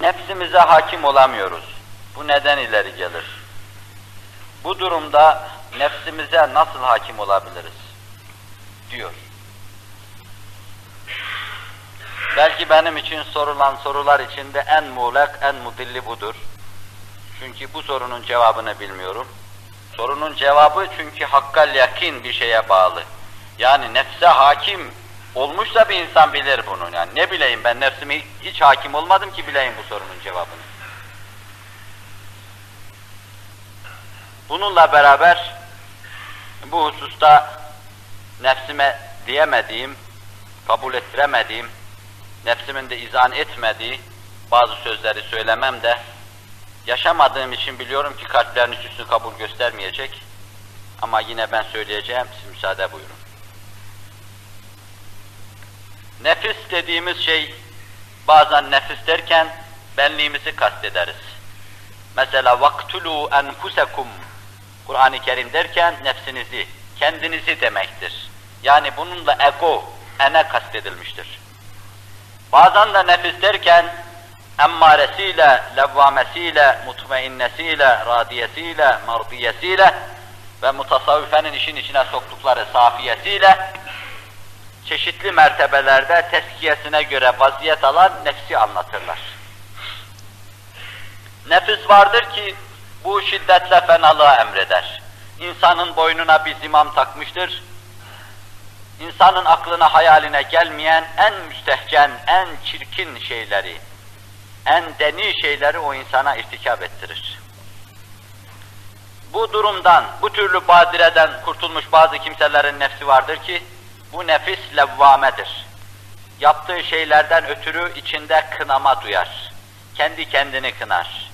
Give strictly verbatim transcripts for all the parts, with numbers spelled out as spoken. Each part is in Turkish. Nefsimize hakim olamıyoruz. Bu neden ileri gelir? Bu durumda nefsimize nasıl hakim olabiliriz? Diyor. Belki benim için sorulan sorular içinde en muğlak, en mudilli budur. Çünkü bu sorunun cevabını bilmiyorum. Sorunun cevabı çünkü hakkal yakin bir şeye bağlı. Yani nefse hakim olmuşsa bir insan bilir bunu. Yani ne bileyim, ben nefsime hiç hakim olmadım ki bileyim bu sorunun cevabını. Bununla beraber bu hususta nefsime diyemediğim, kabul ettiremediğim, nefsimin de izan etmediği bazı sözleri söylemem de yaşamadığım için biliyorum ki kalplerin üstünü kabul göstermeyecek. Ama yine ben söyleyeceğim, siz müsaade buyurun. Nefis dediğimiz şey, bazen nefis derken benliğimizi kastederiz. Mesela وَقْتُلُوا أَنْفُسَكُمْ Kur'an-ı Kerim derken nefsinizi, kendinizi demektir. Yani bununla ego, ene kastedilmiştir. Bazen de nefis derken emmaresiyle, levvamesiyle, mutmainnesiyle, radiyesiyle, mardiyesiyle ve mutasavvifenin işin içine soktukları safiyesiyle çeşitli mertebelerde tezkiyesine göre vaziyet alan nefsi anlatırlar. Nefis vardır ki bu şiddetle fenalığa emreder. İnsanın boynuna bir zimam takmıştır. İnsanın aklına, hayaline gelmeyen en müstehcen, en çirkin şeyleri, en deni şeyleri o insana irtikap ettirir. Bu durumdan, bu türlü badireden kurtulmuş bazı kimselerin nefsi vardır ki, bu nefis levvamedir. Yaptığı şeylerden ötürü içinde kınama duyar. Kendi kendini kınar.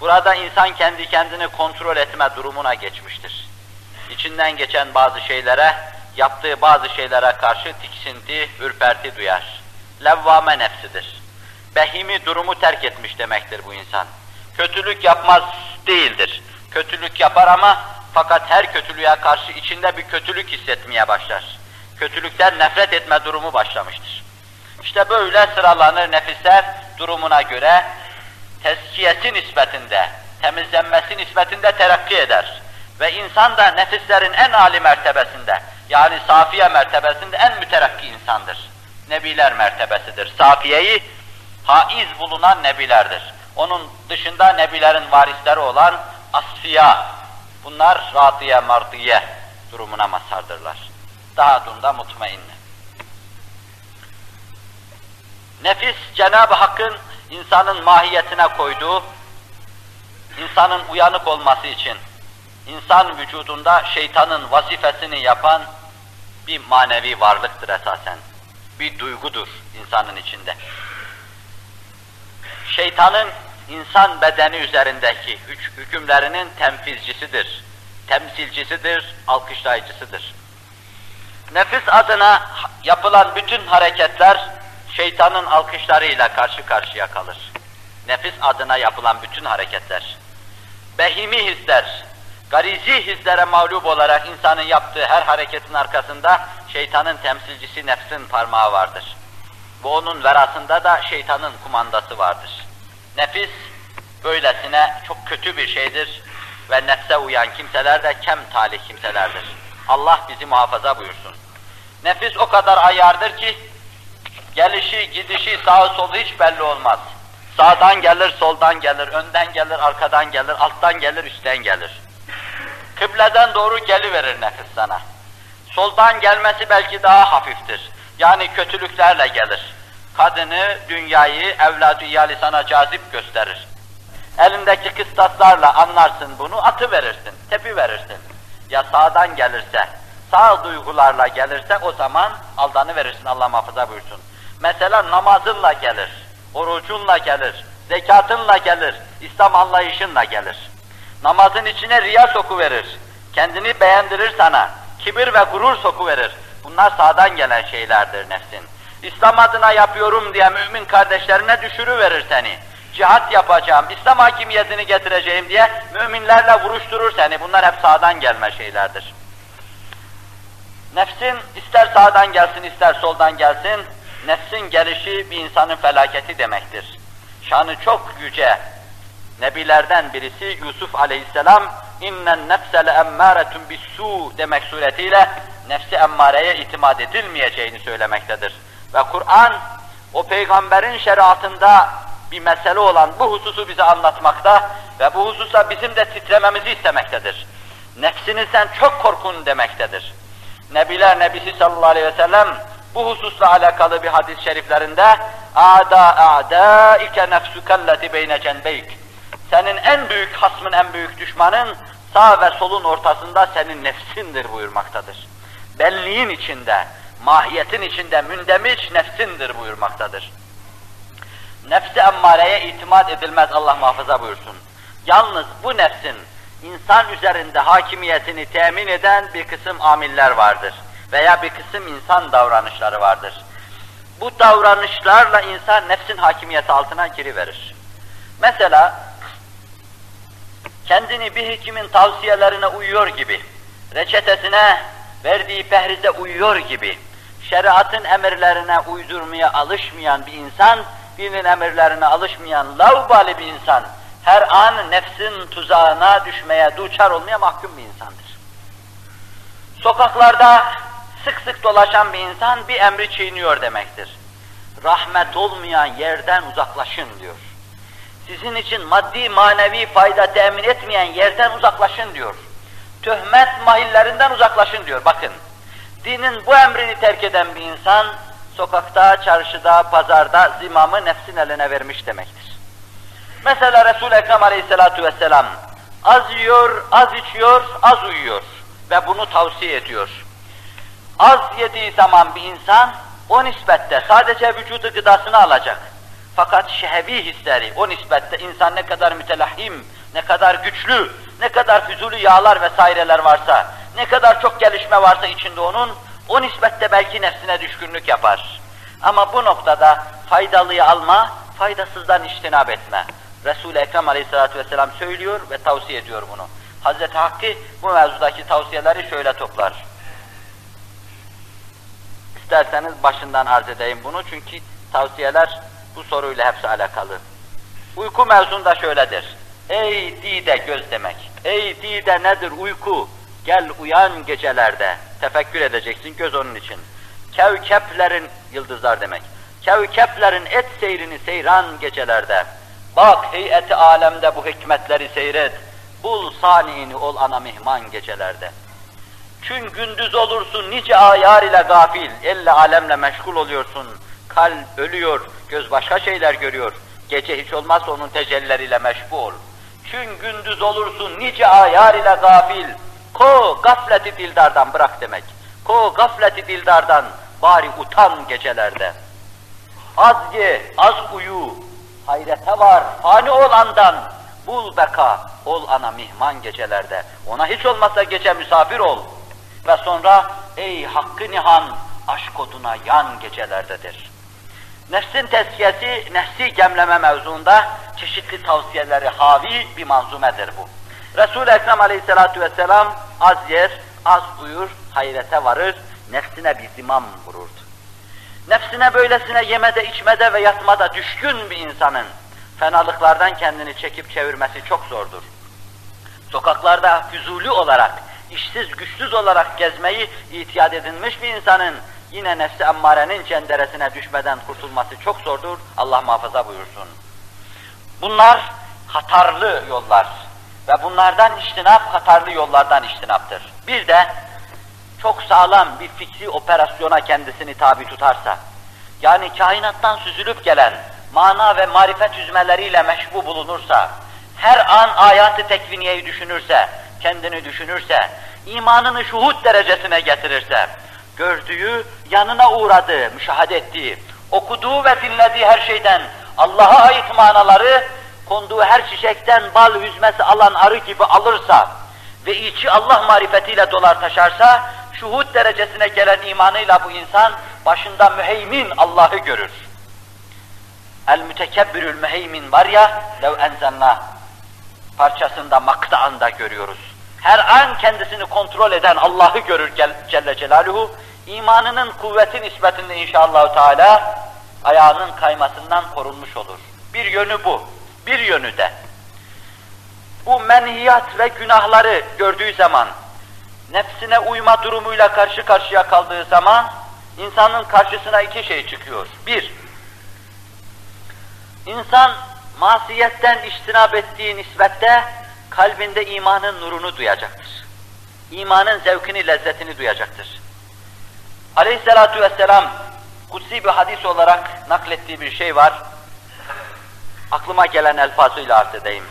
Burada insan kendi kendini kontrol etme durumuna geçmiştir. İçinden geçen bazı şeylere, yaptığı bazı şeylere karşı tiksinti, ürperti duyar. Levvame nefsidir. Behimi durumu terk etmiş demektir bu insan. Kötülük yapmaz değildir. Kötülük yapar ama fakat her kötülüğe karşı içinde bir kötülük hissetmeye başlar. Kötülükten nefret etme durumu başlamıştır. İşte böyle sıralanır nefisler durumuna göre tezkiyesi nispetinde, temizlenmesi nispetinde terakki eder. Ve insan da nefislerin en âli mertebesinde, yani safiye mertebesinde en müterakki insandır. Nebiler mertebesidir. Safiyeyi haiz bulunan nebilerdir. Onun dışında nebilerin varisleri olan asfiya, bunlar radiye mardiye durumuna mazhardırlar. Daha dunda mutmainne. Nefis, Cenab-ı Hakk'ın insanın mahiyetine koyduğu, insanın uyanık olması için, insan vücudunda şeytanın vazifesini yapan bir manevi varlıktır esasen. Bir duygudur insanın içinde. Şeytanın insan bedeni üzerindeki hükümlerinin temsilcisidir, temsilcisidir, alkışlayıcısıdır. Nefis adına yapılan bütün hareketler şeytanın alkışlarıyla karşı karşıya kalır. Nefis adına yapılan bütün hareketler. Behimi hisler, garizi hislere mağlup olarak insanın yaptığı her hareketin arkasında şeytanın temsilcisi nefsin parmağı vardır. Bu onun verasında da şeytanın kumandası vardır. Nefis böylesine çok kötü bir şeydir ve nefse uyan kimseler de kem talih kimselerdir. Allah bizi muhafaza buyursun. Nefis o kadar ayardır ki gelişi, gidişi, sağı solu hiç belli olmaz. Sağdan gelir, soldan gelir, önden gelir, arkadan gelir, alttan gelir, üstten gelir. Kıbleden doğru geliverir nefis sana. Soldan gelmesi belki daha hafiftir. Yani kötülüklerle gelir. Kadını, dünyayı, evladı iyali sana cazip gösterir. Elindeki kıstaslarla anlarsın bunu, atıverirsin, tepiverirsin. Ya sağdan gelirse, sağ duygularla gelirse o zaman aldanıverirsin, Allah muhafaza buyursun. Mesela namazınla gelir, orucunla gelir, zekatınla gelir, İslam anlayışınla gelir. Namazın içine riya sokuverir, kendini beğendirir sana, kibir ve gurur sokuverir. Bunlar sağdan gelen şeylerdir nefsin. İslam adına yapıyorum diye mümin kardeşlerine düşürüverir seni. Cihat yapacağım, İslam hakimiyetini getireceğim diye müminlerle vuruşturur seni. Bunlar hep sağdan gelme şeylerdir. Nefsin ister sağdan gelsin, ister soldan gelsin, nefsin gelişi bir insanın felaketi demektir. şanı çok yüce nebilerden birisi Yusuf aleyhisselam innen nefsele emmâretun bissu demek suretiyle nefsi emmareye itimat edilmeyeceğini söylemektedir. Ve Kur'an o peygamberin şeriatında bir mesele olan bu hususu bize anlatmakta ve bu hususa bizim de titrememizi istemektedir. Nefsinizden çok korkun demektedir. Nebiler Nebisi sallallahu aleyhi ve sellem bu hususla alakalı bir hadis-i şeriflerinde "Ada a'dâike nefsükelleti beyne cenbeyk" senin en büyük hasmın, en büyük düşmanın sağ ve solun ortasında senin nefsindir buyurmaktadır. Benliğin içinde, mahiyetin içinde mündemiş nefsindir buyurmaktadır. Nefs-i emmareye itimat edilmez, Allah muhafaza buyursun. Yalnız bu nefsin insan üzerinde hakimiyetini temin eden bir kısım amiller vardır veya bir kısım insan davranışları vardır. Bu davranışlarla insan nefsin hakimiyeti altına giriverir. Mesela kendini bir hekimin tavsiyelerine uyuyor gibi, reçetesine verdiği pehrize uyuyor gibi, şeriatın emirlerine uydurmaya alışmayan bir insan, dinin emirlerine alışmayan laubali bir insan, her an nefsin tuzağına düşmeye, duçar olmaya mahkum bir insandır. Sokaklarda sık sık dolaşan bir insan bir emri çiğniyor demektir. Rahmet olmayan yerden uzaklaşın diyor. Sizin için maddi manevi fayda temin etmeyen yerden uzaklaşın diyor. Töhmet mahillerinden uzaklaşın diyor. Bakın, dinin bu emrini terk eden bir insan, sokakta, çarşıda, pazarda zimamı nefsin eline vermiş demektir. Mesela Resul-i Ekrem aleyhissalatu vesselam, az yiyor, az içiyor, az uyuyor ve bunu tavsiye ediyor. Az yediği zaman bir insan, o nispette sadece vücudu gıdasını alacak. Fakat şehvi hisleri, o nispette insan ne kadar mütelahhim, ne kadar güçlü, ne kadar füzulü yağlar vesaireler varsa, ne kadar çok gelişme varsa içinde onun, o nispette belki nefsine düşkünlük yapar. Ama bu noktada faydalıyı alma, faydasızdan içtinab etme. Resul-i Ekrem aleyhissalatu vesselam söylüyor ve tavsiye ediyor bunu. Hazreti Hakkı bu mevzudaki tavsiyeleri şöyle toplar. İsterseniz başından arz edeyim bunu çünkü tavsiyeler bu soruyla hepsi alakalı. Uyku mevzunda şöyledir. Ey dide göz demek. Ey dide nedir uyku? Gel uyan gecelerde. Tefekkür edeceksin göz onun için. Kevkeplerin, yıldızlar demek. Kevkeplerin et seyrini seyran gecelerde. Bak heyeti alemde bu hikmetleri seyret. Bul saniini ol ana mihman gecelerde. Çün gündüz olursun nice ayar ile gafil. Elle alemle meşgul oluyorsun. Kalp ölüyor, göz başka şeyler görüyor. Gece hiç olmazsa onun tecellileriyle meşgul. Çün gündüz olursun nice ayar ile gafil. Ko gafleti dildardan bırak demek. Ko gafleti dildardan bari utan gecelerde. Az ye, az uyu, hayrete var, fani ol andan. Bul beka, ol ana mihman gecelerde. Ona hiç olmazsa gece misafir ol. Ve sonra ey hakkı nihan, aşk oduna yan gecelerdedir. Nefsin tezkiyesi, nefsi gemleme mevzuunda çeşitli tavsiyeleri havi bir manzumedir bu. Resul-i Ekrem aleyhissalatu vesselam az yer, az uyur, hayrete varır, nefsine bir zimam vururdu. Nefsine böylesine yemede, içmede ve yatmada düşkün bir insanın fenalıklardan kendini çekip çevirmesi çok zordur. Sokaklarda füzuli olarak, işsiz güçsüz olarak gezmeyi itiyat edinmiş bir insanın yine nefs-i emmarenin cenderesine düşmeden kurtulması çok zordur. Allah muhafaza buyursun. Bunlar hatarlı yollar ve bunlardan içtinap, hatarlı yollardan içtinaptır. Bir de çok sağlam bir fikri operasyona kendisini tabi tutarsa, yani kainattan süzülüp gelen mana ve marifet yüzmeleriyle meşbu bulunursa, her an ayat-ı tekviniyeyi düşünürse, kendini düşünürse, imanını şuhud derecesine getirirse, gördüğü, yanına uğradığı, müşahede ettiği, okuduğu ve dinlediği her şeyden Allah'a ait manaları, konduğu her çiçekten bal hüzmesi alan arı gibi alırsa ve içi Allah marifetiyle dolar taşarsa, şuhud derecesine gelen imanıyla bu insan başında müheymin Allah'ı görür. El-mütekebbirül müheymin var ya, lev enzenna parçasında, maktağında görüyoruz. Her an kendisini kontrol eden Allah'ı görür Celle Celaluhu, imanının kuvveti nispetinde inşallah Teala ayağının kaymasından korunmuş olur. Bir yönü bu. Bir yönü de bu menhiyat ve günahları gördüğü zaman, nefsine uyma durumuyla karşı karşıya kaldığı zaman, insanın karşısına iki şey çıkıyor. Bir, insan masiyetten içtinab ettiği nisbette kalbinde imanın nurunu duyacaktır. İmanın zevkini, lezzetini duyacaktır. Aleyhissalatu vesselam kutsi bir hadis olarak naklettiği bir şey var. Aklıma gelen elfazıyla arz edeyim.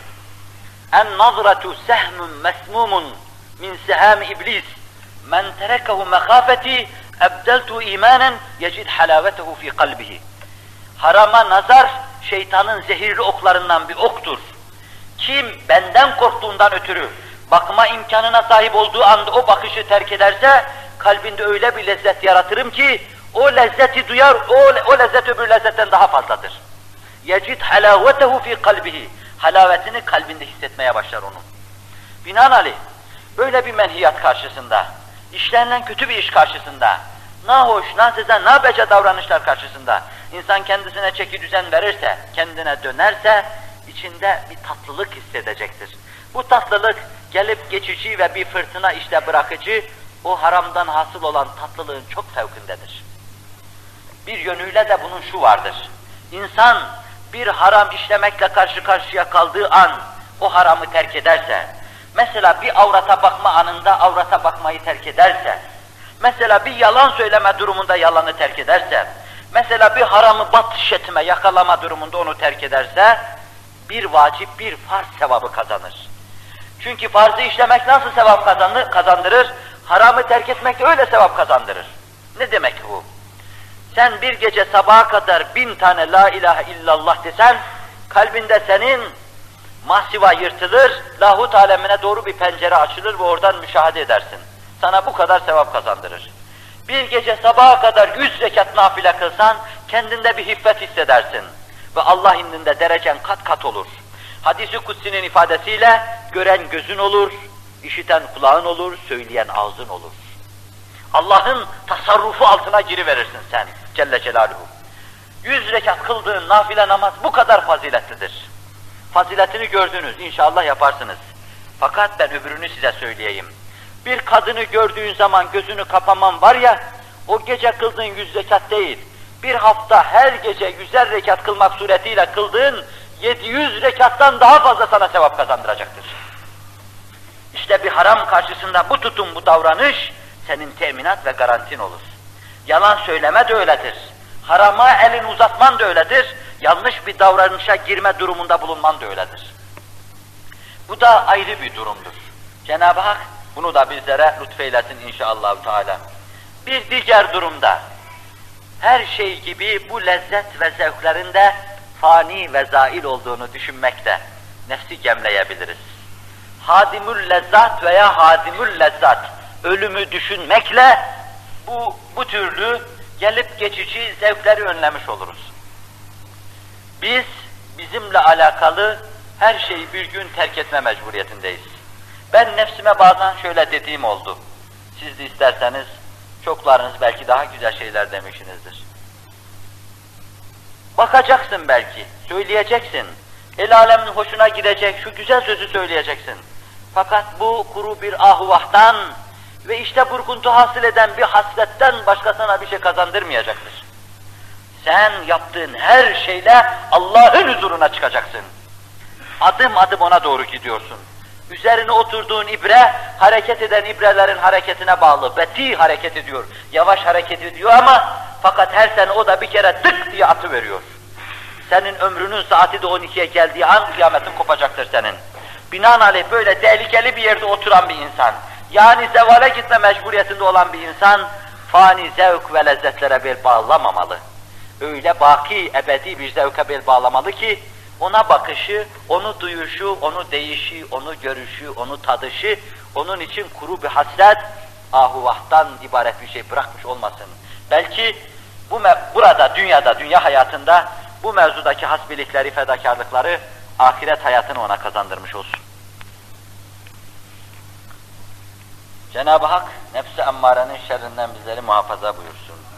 En nazratu sehmun mesmumun min seham iblis. Men terekehu mekafeti ebdeltu imanen yecid halavetehu fi kalbihi. Harama nazar şeytanın zehirli oklarından bir oktur. Kim benden korktuğundan ötürü bakma imkanına sahip olduğu anda o bakışı terk ederse kalbinde öyle bir lezzet yaratırım ki o lezzeti duyar, o, o lezzet öbür lezzetten daha fazladır. Yecid halavetehu fi kalbihi. Halavetini kalbinde hissetmeye başlar onun. Binaenaleyh böyle bir menhiyat karşısında, işlenen kötü bir iş karşısında, nahoş, nasize, nabece davranışlar karşısında insan kendisine çeki düzen verirse, kendine dönerse içinde bir tatlılık hissedecektir. Bu tatlılık gelip geçici ve bir fırtına işte bırakıcı, o haramdan hasıl olan tatlılığın çok fevkindedir. Bir yönüyle de bunun şu vardır. İnsan bir haram işlemekle karşı karşıya kaldığı an o haramı terk ederse, mesela bir avrata bakma anında avrata bakmayı terk ederse, mesela bir yalan söyleme durumunda yalanı terk ederse, mesela bir haramı batış etme, yakalama durumunda onu terk ederse, bir vacip, bir farz sevabı kazanır. Çünkü farzı işlemek nasıl sevap kazanır, kazandırır? Haramı terk etmek de öyle sevap kazandırır. Ne demek bu? Sen bir gece sabaha kadar bin tane la ilahe illallah desen, kalbinde senin mahsiva yırtılır, lahut alemine doğru bir pencere açılır ve oradan müşahede edersin. Sana bu kadar sevap kazandırır. Bir gece sabaha kadar yüz rekat nafile kılsan, kendinde bir hiffet hissedersin. Ve Allah indinde derecen kat kat olur. Hadis-i kutsinin ifadesiyle, gören gözün olur, işiten kulağın olur, söyleyen ağzın olur. Allah'ın tasarrufu altına giriverirsin sen Celle Celaluhu. Yüz rekat kıldığın nafile namaz bu kadar faziletlidir. Faziletini gördünüz, inşallah yaparsınız. Fakat ben öbürünü size söyleyeyim. Bir kadını gördüğün zaman gözünü kapaman var ya, o gece kıldığın yüz rekat değil, bir hafta her gece yüzer rekat kılmak suretiyle kıldığın yedi yüz rekattan daha fazla sana sevap kazandıracaktır. İşte bir haram karşısında bu tutum, bu davranış senin teminat ve garantin olur. Yalan söyleme de öyledir. Harama elini uzatman da öyledir. Yanlış bir davranışa girme durumunda bulunman da öyledir. Bu da ayrı bir durumdur. Cenab-ı Hak bunu da bizlere lütfeylesin inşallah Teala. Bir diğer durumda her şey gibi bu lezzet ve zevklerin de fani ve zail olduğunu düşünmekte nefsi gemleyebiliriz. Hadimül lezzat veya hadimül lezzat, ölümü düşünmekle bu, bu türlü gelip geçici zevkleri önlemiş oluruz. Biz bizimle alakalı her şeyi bir gün terk etme mecburiyetindeyiz. Ben nefsime bazen şöyle dediğim oldu. Siz de isterseniz çoklarınız belki daha güzel şeyler demişsinizdir. Bakacaksın belki, söyleyeceksin. El alemin hoşuna gidecek şu güzel sözü söyleyeceksin. Fakat bu kuru bir ahuvahtan ve işte burkuntu hasıl eden bir hasretten başkasına bir şey kazandırmayacaktır. Sen yaptığın her şeyle Allah'ın huzuruna çıkacaksın. Adım adım ona doğru gidiyorsun. Üzerine oturduğun ibre, hareket eden ibrelerin hareketine bağlı. Beti hareket ediyor, yavaş hareket ediyor ama fakat her sene o da bir kere tık diye atıveriyor. Senin ömrünün saati de on ikiye geldiği an kıyametin kopacaktır senin. Binaenaleyh böyle tehlikeli bir yerde oturan bir insan, yani zevale gitme mecburiyetinde olan bir insan, fani zevk ve lezzetlere bel bağlamamalı. Öyle baki, ebedi bir zevke bel bağlamalı ki, ona bakışı, onu duyuşu, onu değişi, onu görüşü, onu tadışı, onun için kuru bir hasret, ahuvahtan ibaret bir şey bırakmış olmasın. Belki bu burada, dünyada, dünya hayatında bu mevzudaki hasbilikleri, fedakarlıkları, ahiret hayatını ona kazandırmış olsun. Cenab-ı Hak nefs-i emmarenin şerrinden bizleri muhafaza buyursun.